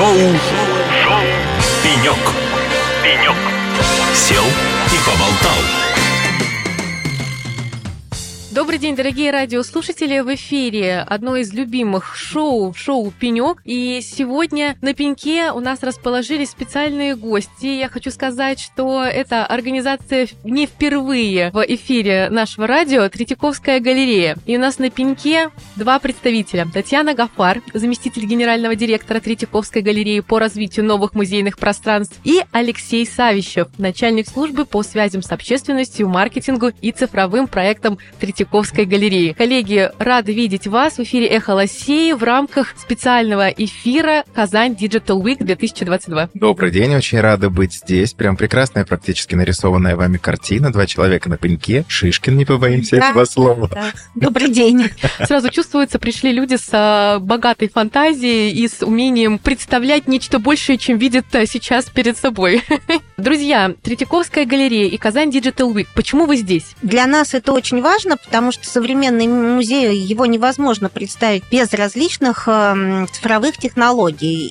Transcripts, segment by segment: Шоу «Пенёк». «Пенёк». Сел и поболтал. Добрый день, дорогие радиослушатели! В эфире одно из любимых шоу, шоу «Пенёк». И сегодня на «Пеньке» у нас расположились специальные гости. Я хочу сказать, что эта организация не впервые в эфире нашего радио, Третьяковская галерея. И у нас на «Пеньке» два представителя. Татьяна Гафар, заместитель генерального директора Третьяковской галереи по развитию новых музейных пространств, и Алексей Савищев, начальник службы по связям с общественностью, маркетингу и цифровым проектам Третьяковской галереи. Коллеги, рады видеть вас в эфире «Эхо Лосей» в рамках специального эфира «Казань Digital Week 2022». Добрый день, очень рада быть здесь. Прям прекрасная, практически нарисованная вами картина. Два человека на пеньке. Шишкин, не побоимся этого слова. Да. Добрый день. Сразу чувствуется, пришли люди с богатой фантазией и с умением представлять нечто большее, чем видят сейчас перед собой. Друзья, Третьяковская галерея и Казань Digital Week. Почему вы здесь? Для нас это очень важно, потому что современный музей, его невозможно представить без различных цифровых технологий.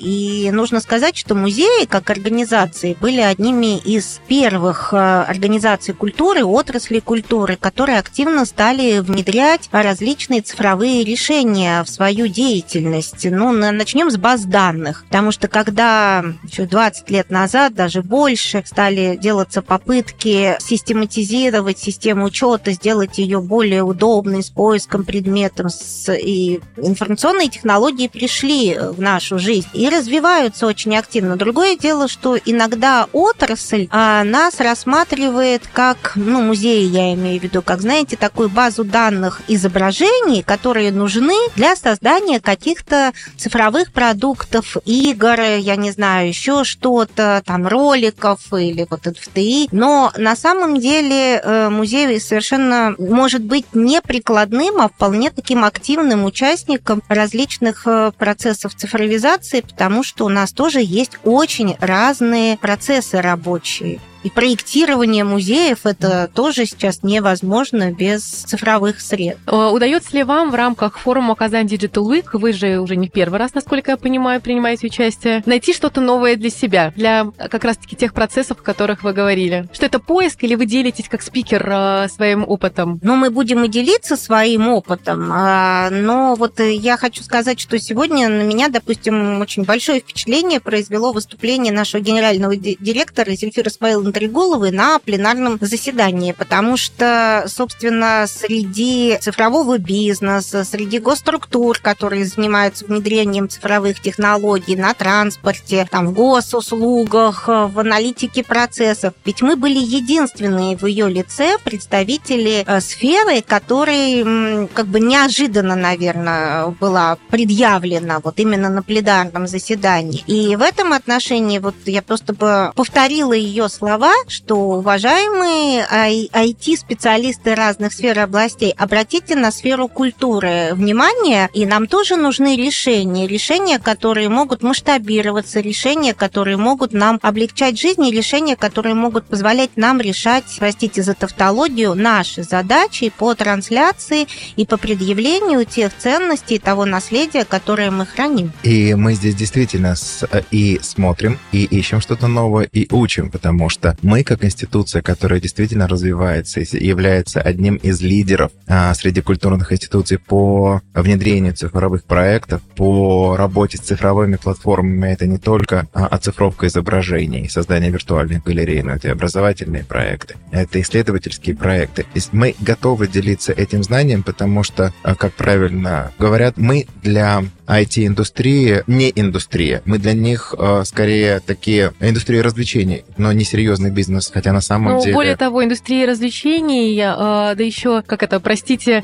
И нужно сказать, что музеи, как организации, были одними из первых организаций культуры, отраслей культуры, которые активно стали внедрять различные цифровые решения в свою деятельность. Ну, начнем с баз данных, потому что когда еще 20 лет назад, даже больше, стали делаться попытки систематизировать систему учета, сделать ее более удобной, с поиском предметов, и информационные технологии пришли в нашу жизнь и развиваются очень активно. Другое дело, что иногда отрасль нас рассматривает как, ну, музей, я имею в виду, как, знаете, такую базу данных изображений, которые нужны для создания каких-то цифровых продуктов, игр, я не знаю, еще что-то, там, роликов или вот ТФТИ. Но на самом деле музей совершенно может быть не прикладным, а вполне таким активным участником различных процессов цифровизации, потому что у нас тоже есть очень разные процессы рабочие. И проектирование музеев – это тоже сейчас невозможно без цифровых средств. Удается ли вам в рамках форума «Казань Digital Week», вы же уже не в первый раз, насколько я понимаю, принимаете участие, найти что-то новое для себя, для как раз-таки тех процессов, о которых вы говорили? Что это поиск, или вы делитесь как спикер своим опытом? Ну, мы будем и делиться своим опытом, но вот я хочу сказать, что сегодня на меня, допустим, очень большое впечатление произвело выступление нашего генерального директора Зельфира Трегуловой на пленарном заседании, потому что, собственно, среди цифрового бизнеса, среди госструктур, которые занимаются внедрением цифровых технологий на транспорте, там, в госуслугах, в аналитике процессов, ведь мы были единственные в ее лице представители сферы, которой как бы неожиданно, наверное, была предъявлена вот именно на пленарном заседании. И в этом отношении вот я просто бы повторила ее слова, что уважаемые IT-специалисты разных сфер и областей, обратите на сферу культуры внимание, и нам тоже нужны решения, которые могут масштабироваться, решения, которые могут нам облегчать жизнь, и решения, которые могут позволять нам решать, простите за тавтологию, наши задачи по трансляции и по предъявлению тех ценностей и того наследия, которое мы храним. И мы здесь действительно и смотрим, и ищем что-то новое, и учим, потому что мы, как институция, которая действительно развивается и является одним из лидеров среди культурных институций по внедрению цифровых проектов, по работе с цифровыми платформами, это не только оцифровка изображений, создание виртуальных галерей, но это и образовательные проекты, это исследовательские проекты. И мы готовы делиться этим знанием, потому что, как правильно говорят, мы для IT-индустрии не индустрия. Мы для них скорее такие индустрии развлечений, но не серьезный бизнес, хотя на самом деле... Более того, индустрия развлечений, да еще,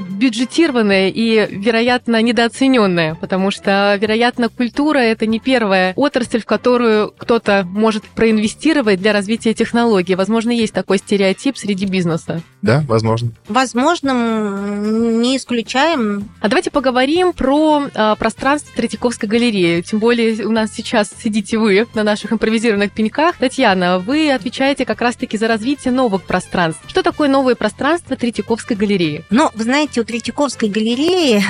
бюджетированная и, вероятно, недооцененная, потому что, вероятно, культура — это не первая отрасль, в которую кто-то может проинвестировать для развития технологий. Возможно, есть такой стереотип среди бизнеса. Да, возможно. Возможно, не исключаем. А давайте поговорим про пространство пространстве Третьяковской галереи. Тем более у нас сейчас сидите вы на наших импровизированных пеньках. Татьяна, вы отвечаете как раз-таки за развитие новых пространств. Что такое новое пространство Третьяковской галереи? Ну, вы знаете, у Третьяковской галереи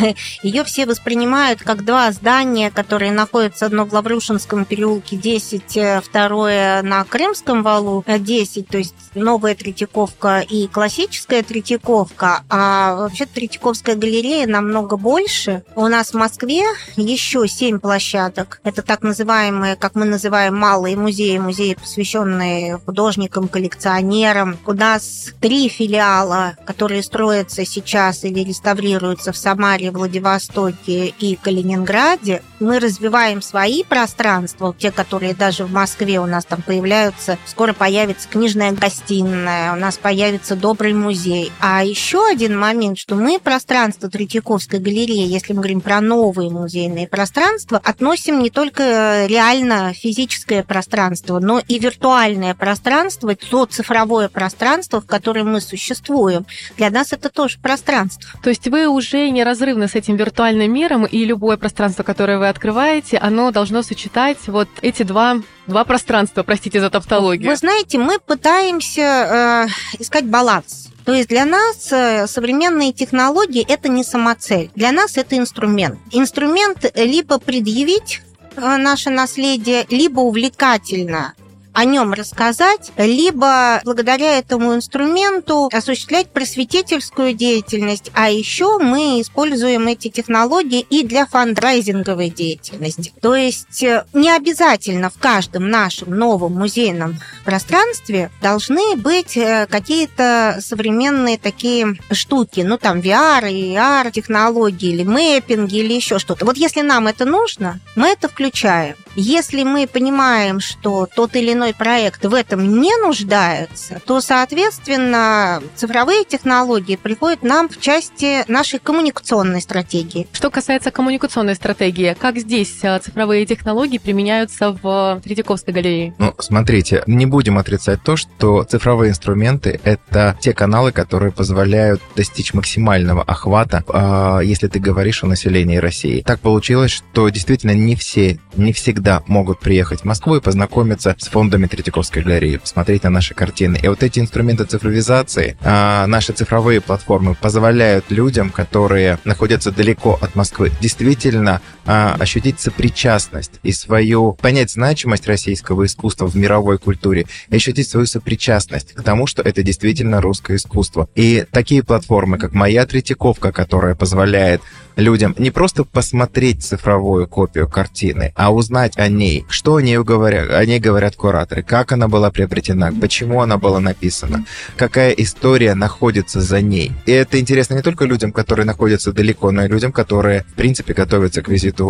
ее все воспринимают как два здания, которые находятся одно в Лаврушинском переулке 10, второе на Крымском валу 10, то есть новая Третьяковка и классическая Третьяковка. А вообще Третьяковская галерея намного больше. У нас в Москве еще 7 площадок. Это так называемые, как мы называем, малые музеи, музеи, посвященные художникам, коллекционерам. У нас 3 филиала, которые строятся сейчас или реставрируются в Самаре, Владивостоке и Калининграде. Мы развиваем свои пространства, те, которые даже в Москве у нас там появляются. Скоро появится книжная гостиная, у нас появится добрый музей. А еще один момент, что мы пространство Третьяковской галереи, если мы говорим про новые музейные пространства, относим не только реально физическое пространство, но и виртуальное пространство, то цифровое пространство, в котором мы существуем. Для нас это тоже пространство. То есть вы уже неразрывны с этим виртуальным миром, и любое пространство, которое вы открываете, оно должно сочетать вот эти два пространства, простите за тавтологию. Вы знаете, мы пытаемся искать баланс. То есть для нас современные технологии – это не самоцель. Для нас это инструмент. Инструмент либо предъявить наше наследие, либо увлекательно о нем рассказать, либо благодаря этому инструменту осуществлять просветительскую деятельность. А еще мы используем эти технологии и для фандрайзинговой деятельности. То есть не обязательно в каждом нашем новом музейном пространстве должны быть какие-то современные такие штуки, ну там VR, AR, технологии или мэппинги или еще что-то. Вот если нам это нужно, мы это включаем. Если мы понимаем, что тот или иной проект в этом не нуждается, то, соответственно, цифровые технологии приходят нам в части нашей коммуникационной стратегии. Что касается коммуникационной стратегии, как здесь цифровые технологии применяются в Третьяковской галерее? Ну, смотрите, не будем отрицать то, что цифровые инструменты – это те каналы, которые позволяют достичь максимального охвата, если ты говоришь о населении России. Так получилось, что действительно не все, не всегда могут приехать в Москву и познакомиться с фондами Третьяковской галереи, посмотреть на наши картины. И вот эти инструменты цифровизации, наши цифровые платформы позволяют людям, которые находятся далеко от Москвы, действительно ощутить сопричастность и свою, понять значимость российского искусства в мировой культуре, и ощутить свою сопричастность к тому, что это действительно русское искусство. И такие платформы, как «Моя Третьяковка», которая позволяет людям не просто посмотреть цифровую копию картины, а узнать о ней, что о ней говорят кураторы, как она была приобретена, почему она была написана, какая история находится за ней. И это интересно не только людям, которые находятся далеко, но и людям, которые, в принципе, готовятся к визиту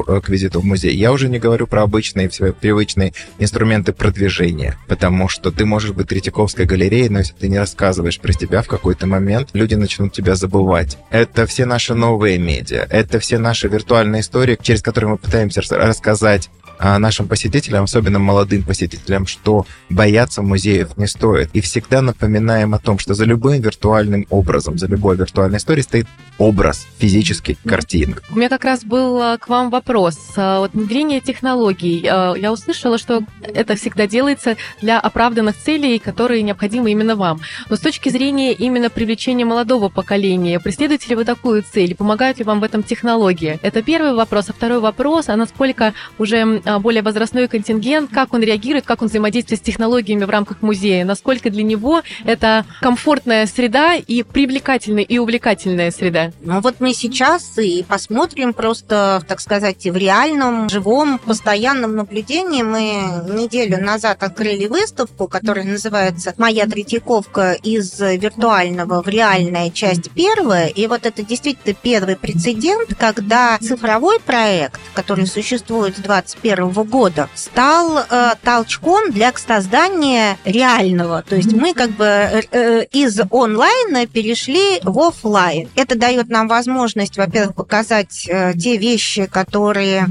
в музей. Я уже не говорю про обычные, все привычные инструменты продвижения, потому что ты можешь быть Третьяковской галереей, но если ты не рассказываешь про себя, в какой-то момент люди начнут тебя забывать. Это все наши новые медиа, это все наши виртуальные истории, через которые мы пытаемся рассказать нашим посетителям, особенно молодым посетителям, что бояться музеев не стоит. И всегда напоминаем о том, что за любым виртуальным образом, за любой виртуальной историей стоит образ, физический, картинка. У меня как раз был к вам вопрос. Вот внедрение технологий. Я услышала, что это всегда делается для оправданных целей, которые необходимы именно вам. Но с точки зрения именно привлечения молодого поколения, преследуете ли вы такую цель? Помогают ли вам в этом технологии? Это первый вопрос. А второй вопрос, а насколько уже более возрастной контингент, как он реагирует, как он взаимодействует с технологиями в рамках музея, насколько для него это комфортная среда и привлекательная и увлекательная среда. Ну вот мы сейчас и посмотрим просто, так сказать, в реальном, живом, постоянном наблюдении. Мы неделю назад открыли выставку, которая называется «Моя Третьяковка из виртуального в реальное, часть первая». И вот это действительно первый прецедент, когда цифровой проект, который существует с 21 года, стал толчком для создания реального. То есть мы как бы из онлайна перешли в офлайн. Это дает нам возможность, во-первых, показать те вещи, которые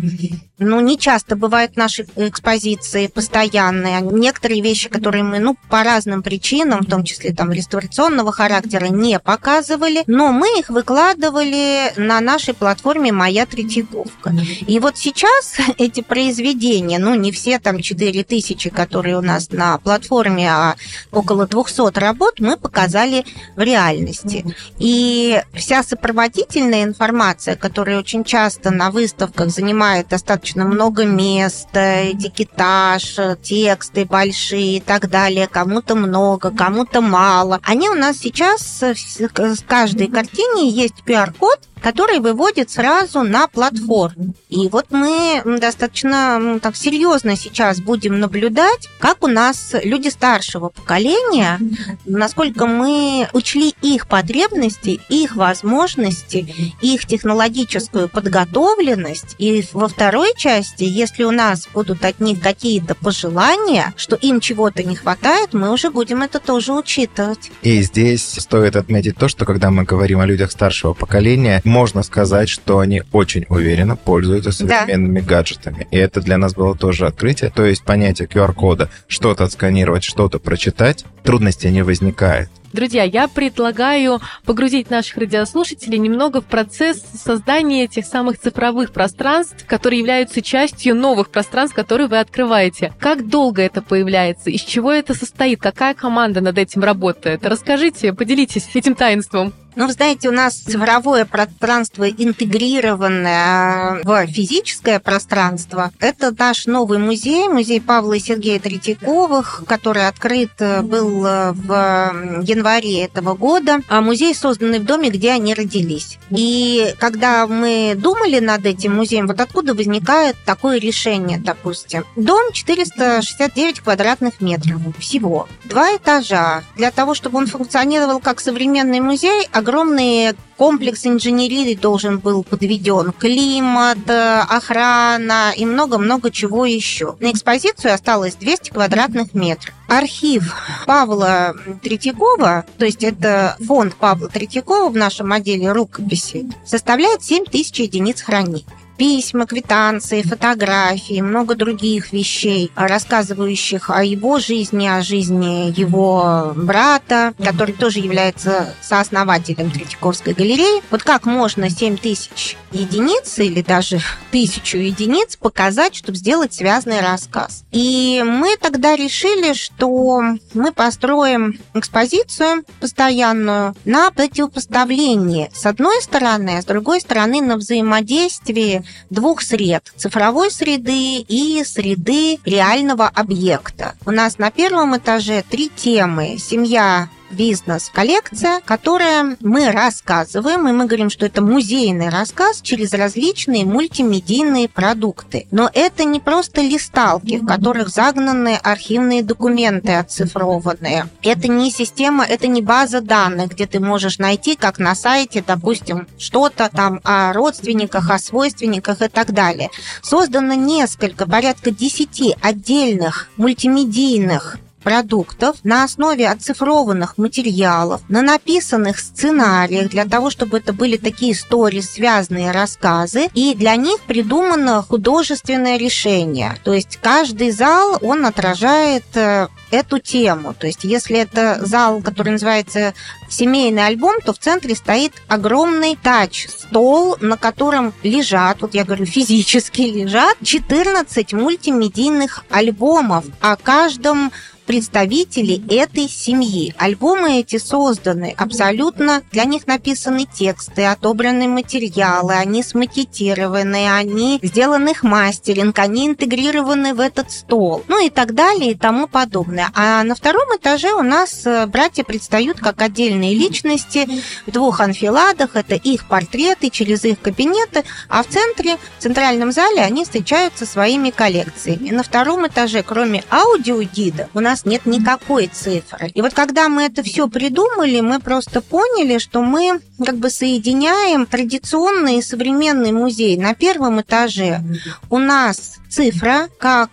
Ну, не часто бывают наши экспозиции постоянные. Некоторые вещи, которые мы, по разным причинам, в том числе реставрационного характера, не показывали, но мы их выкладывали на нашей платформе «Моя Третьяковка». И вот сейчас эти произведения, не все 4000, которые у нас на платформе, а около 200 работ, мы показали в реальности. И вся сопроводительная информация, которая очень часто на выставках занимает достаточно много места, этикетаж, тексты большие и так далее, кому-то много, кому-то мало. Они у нас сейчас, с каждой картине есть QR-код, который выводит сразу на платформу. И вот мы достаточно серьезно сейчас будем наблюдать, как у нас люди старшего поколения, насколько мы учли их потребности, их возможности, их технологическую подготовленность. И во второй части, если у нас будут от них какие-то пожелания, что им чего-то не хватает, мы уже будем это тоже учитывать. И здесь стоит отметить то, что когда мы говорим о людях старшего поколения, можно сказать, что они очень уверенно пользуются современными гаджетами. И это для нас было тоже открытие. То есть понятие QR-кода, что-то отсканировать, что-то прочитать, трудностей не возникает. Друзья, я предлагаю погрузить наших радиослушателей немного в процесс создания тех самых цифровых пространств, которые являются частью новых пространств, которые вы открываете. Как долго это появляется? Из чего это состоит? Какая команда над этим работает? Расскажите, поделитесь этим таинством. Вы знаете, у нас цифровое пространство, интегрированное в физическое пространство. Это наш новый музей, музей Павла и Сергея Третьяковых, который открыт был в январе этого года. Музей, созданный в доме, где они родились. И когда мы думали над этим музеем, вот откуда возникает такое решение, допустим. Дом 469 квадратных метров всего. 2 этажа. Для того, чтобы он функционировал как современный музей, огромные комплекс инженерии должен был подведен. Климат, охрана и много-много чего еще. На экспозицию осталось 200 квадратных метров. Архив Павла Третьякова, то есть это фонд Павла Третьякова в нашем отделе рукописи, составляет 7000 единиц хранения. Письма, квитанции, фотографии, много других вещей, рассказывающих о его жизни, о жизни его брата, который тоже является сооснователем Третьяковской галереи. Вот как можно 7000 единиц или даже 1000 единиц показать, чтобы сделать связанный рассказ? И мы тогда решили, что мы построим экспозицию постоянную на противопоставлении с одной стороны, а с другой стороны на взаимодействии двух сред – цифровой среды и среды реального объекта. У нас на первом этаже 3 темы – семья, бизнес, коллекция, которую мы рассказываем, и мы говорим, что это музейный рассказ через различные мультимедийные продукты. Но это не просто листалки, в которых загнаны архивные документы оцифрованные. Это не система, это не база данных, где ты можешь найти, как на сайте, допустим, что-то о родственниках, о свойственниках и так далее. Создано порядка 10 отдельных мультимедийных продуктов на основе оцифрованных материалов, на написанных сценариях для того, чтобы это были такие истории, связанные рассказы, и для них придумано художественное решение. То есть каждый зал, он отражает эту тему. То есть если это зал, который называется «Семейный альбом», то в центре стоит огромный тач-стол, на котором лежат, физически лежат, 14 мультимедийных альбомов о каждом представителей этой семьи. Альбомы эти созданы абсолютно, для них написаны тексты, отобраны материалы, они смакетированы, они сделан их мастеринг, они интегрированы в этот стол, и так далее, и тому подобное. А на втором этаже у нас братья предстают как отдельные личности в 2 анфиладах, это их портреты через их кабинеты, а в центре, в центральном зале, они встречаются своими коллекциями. На втором этаже, кроме аудиогида, у нас нет никакой цифры. И когда мы это все придумали, мы просто поняли, что мы соединяем традиционный и современный музей. На первом этаже у нас цифра, как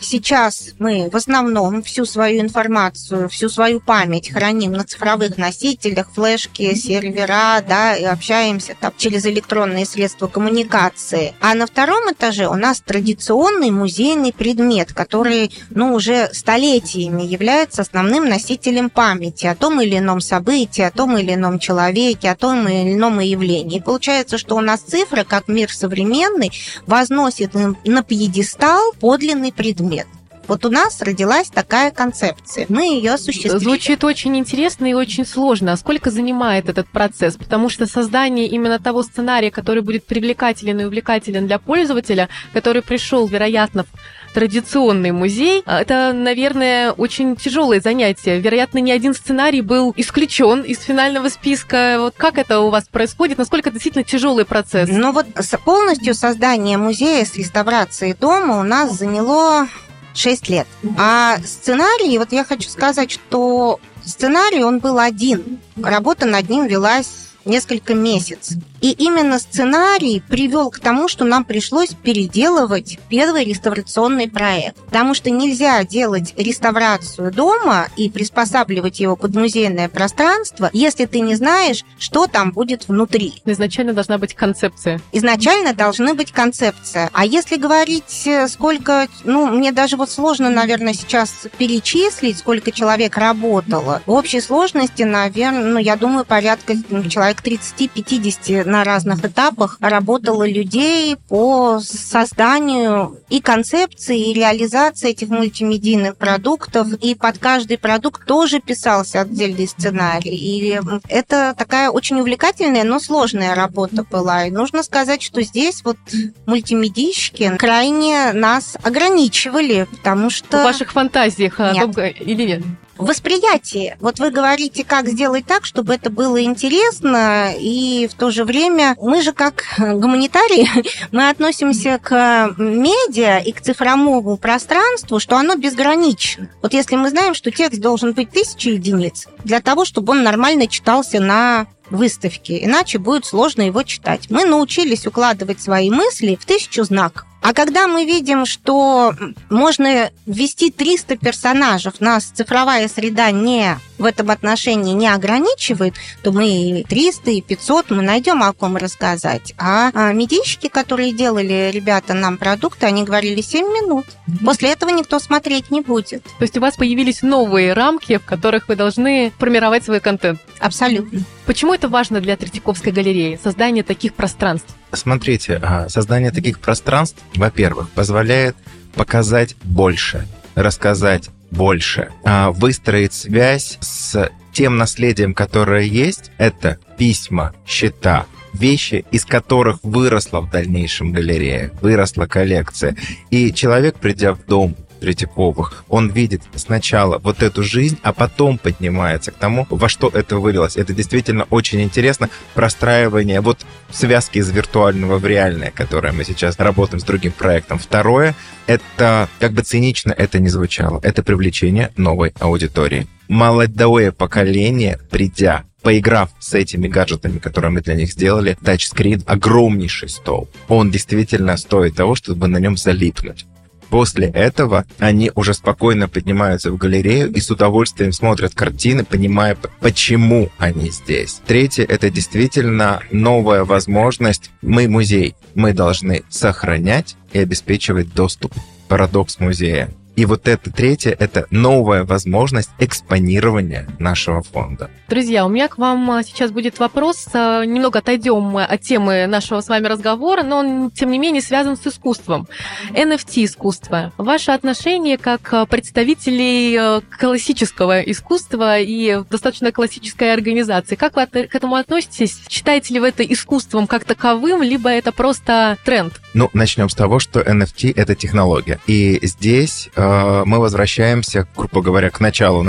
сейчас мы в основном всю свою информацию, всю свою память храним на цифровых носителях, флешки, сервера, да, и общаемся там через электронные средства коммуникации. А на втором этаже у нас традиционный музейный предмет, который, ну, уже столетиями является основным носителем памяти о том или ином событии, о том или ином человеке, о том или ином явлении. И получается, что у нас цифра, как мир современный, возносит на пьедестал подлинный предмет. Вот у нас родилась такая концепция. Мы ее осуществили. Звучит очень интересно и очень сложно. А сколько занимает этот процесс? Потому что создание именно того сценария, который будет привлекателен и увлекателен для пользователя, который пришел, вероятно, в традиционный музей, это, наверное, очень тяжелое занятие. Вероятно, ни один сценарий был исключен из финального списка. Вот как это у вас происходит? Насколько это действительно тяжелый процесс? Ну вот полностью создание музея с реставрацией дома у нас заняло 6 лет. А сценарий, вот я хочу сказать, что сценарий, он был один. Работа над ним велась несколько месяцев. И именно сценарий привел к тому, что нам пришлось переделывать первый реставрационный проект. Потому что нельзя делать реставрацию дома и приспосабливать его под музейное пространство, если ты не знаешь, что там будет внутри. Изначально должна быть концепция. Изначально должна быть концепция. А если говорить, сколько... Ну, мне даже вот сложно, наверное, сейчас перечислить, сколько человек работало. В общей сложности, наверное, ну, я думаю, порядка человек 30-50 на разных этапах работало людей по созданию и концепции, и реализации этих мультимедийных продуктов, и под каждый продукт тоже писался отдельный сценарий. И это такая очень увлекательная, но сложная работа была. И нужно сказать, что здесь вот мультимедийщики крайне нас ограничивали, потому что... В ваших фантазиях или нет? Восприятие. Вот вы говорите, как сделать так, чтобы это было интересно, и в то же время мы же как гуманитарии, мы относимся к медиа и к цифровому пространству, что оно безгранично. Вот если мы знаем, что текст должен быть 1000 единиц для того, чтобы он нормально читался на выставке, иначе будет сложно его читать. Мы научились укладывать свои мысли в 1000 знаков. А когда мы видим, что можно ввести 300 персонажей, нас цифровая среда не в этом отношении не ограничивает, то мы и 300, и 500 мы найдем о ком рассказать. А медийщики, которые делали, ребята, нам продукты, они говорили 7 минут. После этого никто смотреть не будет. То есть у вас появились новые рамки, в которых вы должны формировать свой контент? Абсолютно. Почему это важно для Третьяковской галереи, создание таких пространств? Смотрите, создание таких пространств, во-первых, позволяет показать больше, рассказать больше, выстроить связь с тем наследием, которое есть. Это письма, счета, вещи, из которых выросла в дальнейшем галерея, выросла коллекция. И человек, придя в дом Третьяковых, он видит сначала вот эту жизнь, а потом поднимается к тому, во что это вылилось. Это действительно очень интересно, простраивание вот связки из виртуального в реальное, которое мы сейчас работаем с другим проектом. Второе, это, как бы цинично это ни звучало, это привлечение новой аудитории. Молодое поколение, придя, поиграв с этими гаджетами, которые мы для них сделали, тачскрин, огромнейший стол, он действительно стоит того, чтобы на нем залипнуть. После этого они уже спокойно поднимаются в галерею и с удовольствием смотрят картины, понимая, почему они здесь. Третье – это действительно новая возможность. Мы музей, мы должны сохранять и обеспечивать доступ. Парадокс музея. И вот это третье – это новая возможность экспонирования нашего фонда. Друзья, у меня к вам сейчас будет вопрос. Немного отойдем от темы нашего с вами разговора, но он, тем не менее, связан с искусством. NFT-искусство. Ваше отношение как представителей классического искусства и достаточно классической организации. Как вы к этому относитесь? Считаете ли вы это искусством как таковым, либо это просто тренд? Ну, начнем с того, что NFT – это технология. И здесь... мы возвращаемся, грубо говоря, к началу,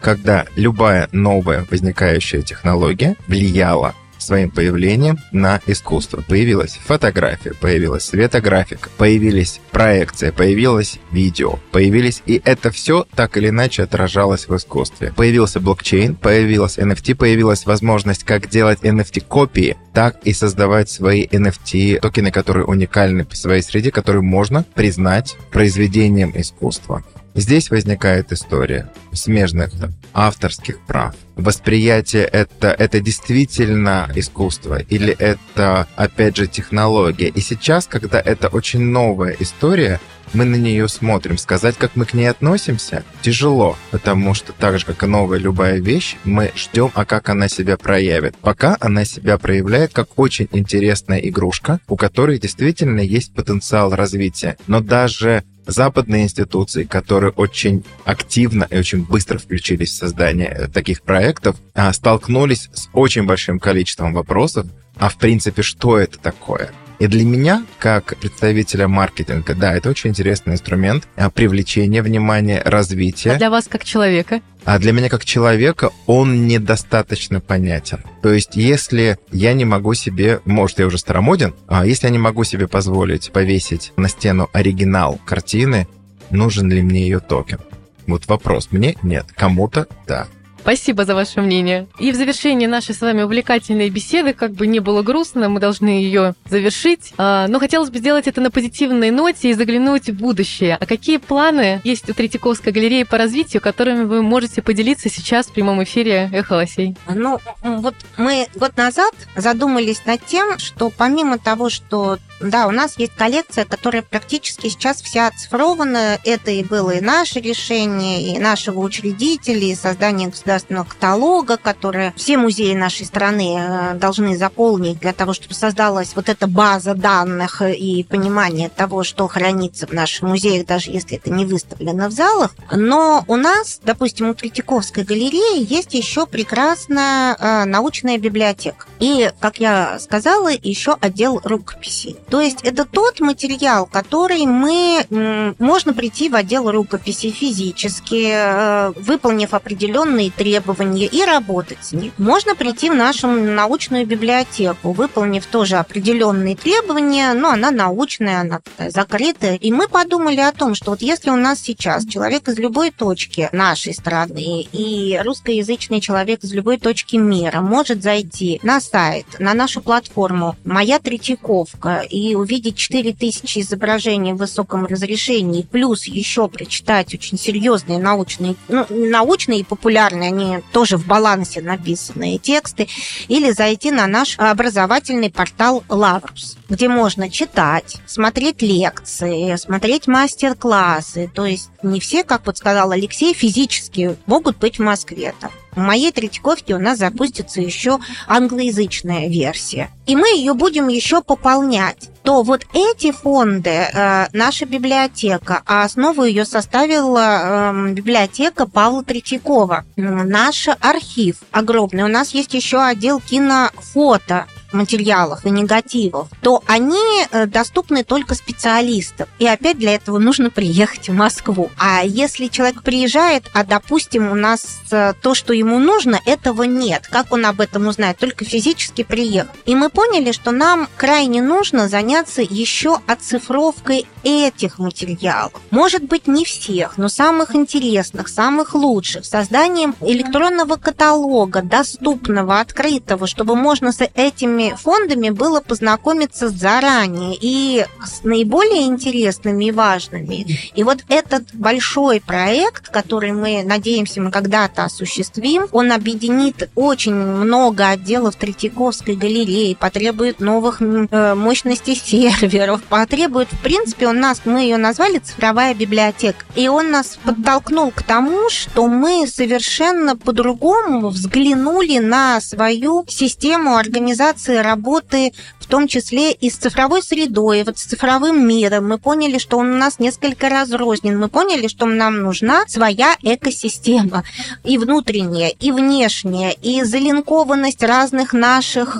когда любая новая возникающая технология влияла своим появлением на искусство. Появилась фотография, появилась светографика, появились проекции, появилось видео, появились, и это все так или иначе отражалось в искусстве. Появился блокчейн, появилась NFT, появилась возможность как делать NFT-копии, так и создавать свои NFT-токены, которые уникальны по своей среде, которые можно признать произведением искусства. Здесь возникает история смежных авторских прав. Восприятие это действительно искусство или это, опять же, технология. И сейчас, когда это очень новая история, мы на нее смотрим. Сказать, как мы к ней относимся, тяжело, потому что так же, как и новая любая вещь, мы ждем, а как она себя проявит. Пока она себя проявляет как очень интересная игрушка, у которой действительно есть потенциал развития. Но даже западные институции, которые очень активно и очень быстро включились в создание таких проектов, столкнулись с очень большим количеством вопросов, а в принципе, что это такое? И для меня, как представителя маркетинга, да, это очень интересный инструмент привлечения внимания, развития. А для вас как человека? А для меня как человека он недостаточно понятен. То есть, если я не могу себе, может, я уже старомоден, а если я не могу себе позволить повесить на стену оригинал картины, нужен ли мне ее токен? Вот вопрос. Мне нет, кому-то да. Спасибо за ваше мнение. И в завершении нашей с вами увлекательной беседы, как бы не было грустно, мы должны ее завершить. Но хотелось бы сделать это на позитивной ноте и заглянуть в будущее. А какие планы есть у Третьяковской галереи по развитию, которыми вы можете поделиться сейчас в прямом эфире «Эхо Лосей»? Ну, вот мы год назад задумались над тем, что помимо того, что да, у нас есть коллекция, которая практически сейчас вся оцифрована. Это и было и наше решение, и нашего учредителя, и создание государственного каталога, который все музеи нашей страны должны заполнить для того, чтобы создалась вот эта база данных и понимание того, что хранится в наших музеях, даже если это не выставлено в залах. Но у нас, допустим, у Третьяковской галереи есть еще прекрасная научная библиотека. И, как я сказала, еще отдел рукописей. То есть это тот материал, который можно прийти в отдел рукописи физически, выполнив определенные требования и работать с ним. Можно прийти в нашу научную библиотеку, выполнив тоже определенные требования, но она научная, она закрытая. И мы подумали о том, что вот если у нас сейчас человек из любой точки нашей страны и русскоязычный человек из любой точки мира может зайти на сайт, на нашу платформу «Моя Третьяковка» и увидеть 4000 изображений в высоком разрешении, плюс еще прочитать очень серьезные научные и популярные, они тоже в балансе написанные тексты, или зайти на наш образовательный портал «Лаврус», где можно читать, смотреть лекции, смотреть мастер-классы. То есть не все, как вот сказал Алексей, физически могут быть в Москве там. В «Моей Третьяковке» у нас запустится еще англоязычная версия. И мы ее будем еще пополнять. То вот эти фонды, наша библиотека, а основу ее составила библиотека Павла Третьякова, наш архив огромный. У нас есть еще отдел кинофото, материалов и негативов, то они доступны только специалистам. И опять для этого нужно приехать в Москву. А если человек приезжает, а, допустим, у нас то, что ему нужно, этого нет. Как он об этом узнает? Только физически приехал. И мы поняли, что нам крайне нужно заняться еще оцифровкой этих материалов. Может быть, не всех, но самых интересных, самых лучших. Созданием электронного каталога, доступного, открытого, чтобы можно с этими фондами было познакомиться заранее и с наиболее интересными и важными. И вот этот большой проект, который мы, надеемся, мы когда-то осуществим, он объединит очень много отделов Третьяковской галереи, потребует новых мощностей серверов, потребует, в принципе, мы ее назвали «Цифровая библиотека». И он нас подтолкнул к тому, что мы совершенно по-другому взглянули на свою систему организации работы, в в том числе и с цифровой средой, вот с цифровым миром. Мы поняли, что он у нас несколько разрознен. Мы поняли, что нам нужна своя экосистема, и внутренняя, и внешняя, и залинкованность разных наших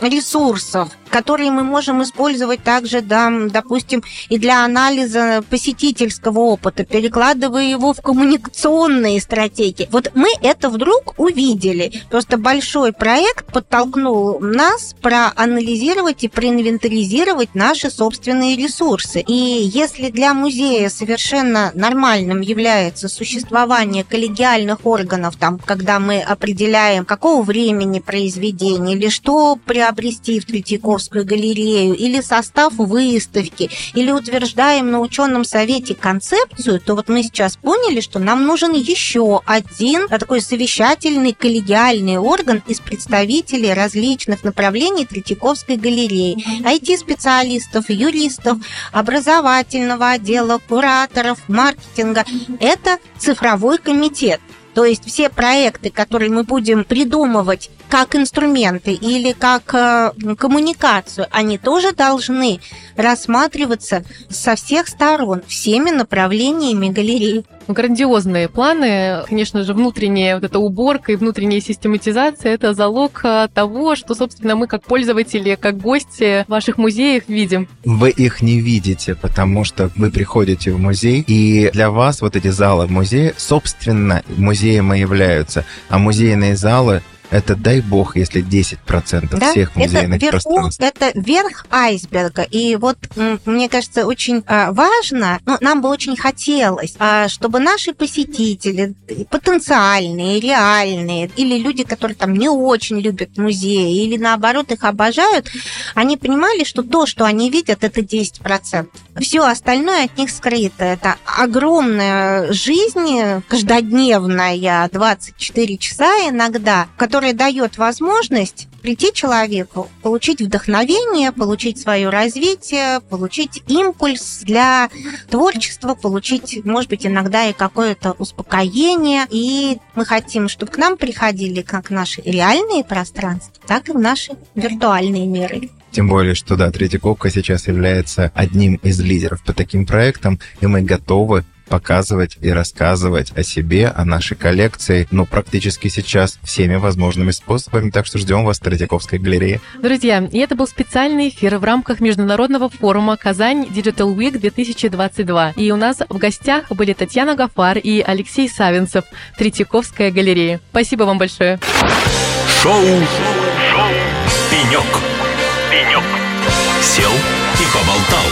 ресурсов, которые мы можем использовать также, да, допустим, и для анализа посетительского опыта, перекладывая его в коммуникационные стратегии. Вот мы это вдруг увидели. Просто большой проект подтолкнул нас проанализировать и проинвентаризировать наши собственные ресурсы. И если для музея совершенно нормальным является существование коллегиальных органов, там, когда мы определяем, какого времени произведение, или что приобрести в Третьяковке, галерею, или состав выставки, или утверждаем на ученом совете концепцию, то вот мы сейчас поняли, что нам нужен еще один такой совещательный коллегиальный орган из представителей различных направлений Третьяковской галереи, IT-специалистов, юристов, образовательного отдела, кураторов, маркетинга. Это цифровой комитет. То есть все проекты, которые мы будем придумывать как инструменты или как коммуникацию, они тоже должны рассматриваться со всех сторон, всеми направлениями галереи. Грандиозные планы, конечно же, внутренняя вот эта уборка и внутренняя систематизация – это залог того, что, собственно, мы как пользователи, как гости в ваших музеях видим. Вы их не видите, потому что вы приходите в музей, и для вас вот эти залы в музее, собственно, музеем и являются, а музейные залы – это, дай бог, если 10% да, всех музейных пространств. Это верх айсберга. И вот, мне кажется, очень важно, нам бы очень хотелось, чтобы наши посетители, потенциальные, реальные, или люди, которые там не очень любят музеи, или наоборот их обожают, они понимали, что то, что они видят, это 10%. Все остальное от них скрыто. Это огромная жизнь, каждодневная, 24 часа иногда, которая дает возможность прийти человеку, получить вдохновение, получить свое развитие, получить импульс для творчества, получить, может быть, иногда и какое-то успокоение. И мы хотим, чтобы к нам приходили как наши реальные пространства, так и в наши виртуальные миры. Тем более, что, да, Третьяковка сейчас является одним из лидеров по таким проектам, и мы готовы показывать и рассказывать о себе, о нашей коллекции, практически сейчас всеми возможными способами. Так что ждем вас в Третьяковской галерее. Друзья, и это был специальный эфир в рамках международного форума «Казань Digital Week 2022». И у нас в гостях были Татьяна Гафар и Алексей Савинцев, Третьяковская галерея. Спасибо вам большое. Шоу «Пенёк». Сел и поболтал.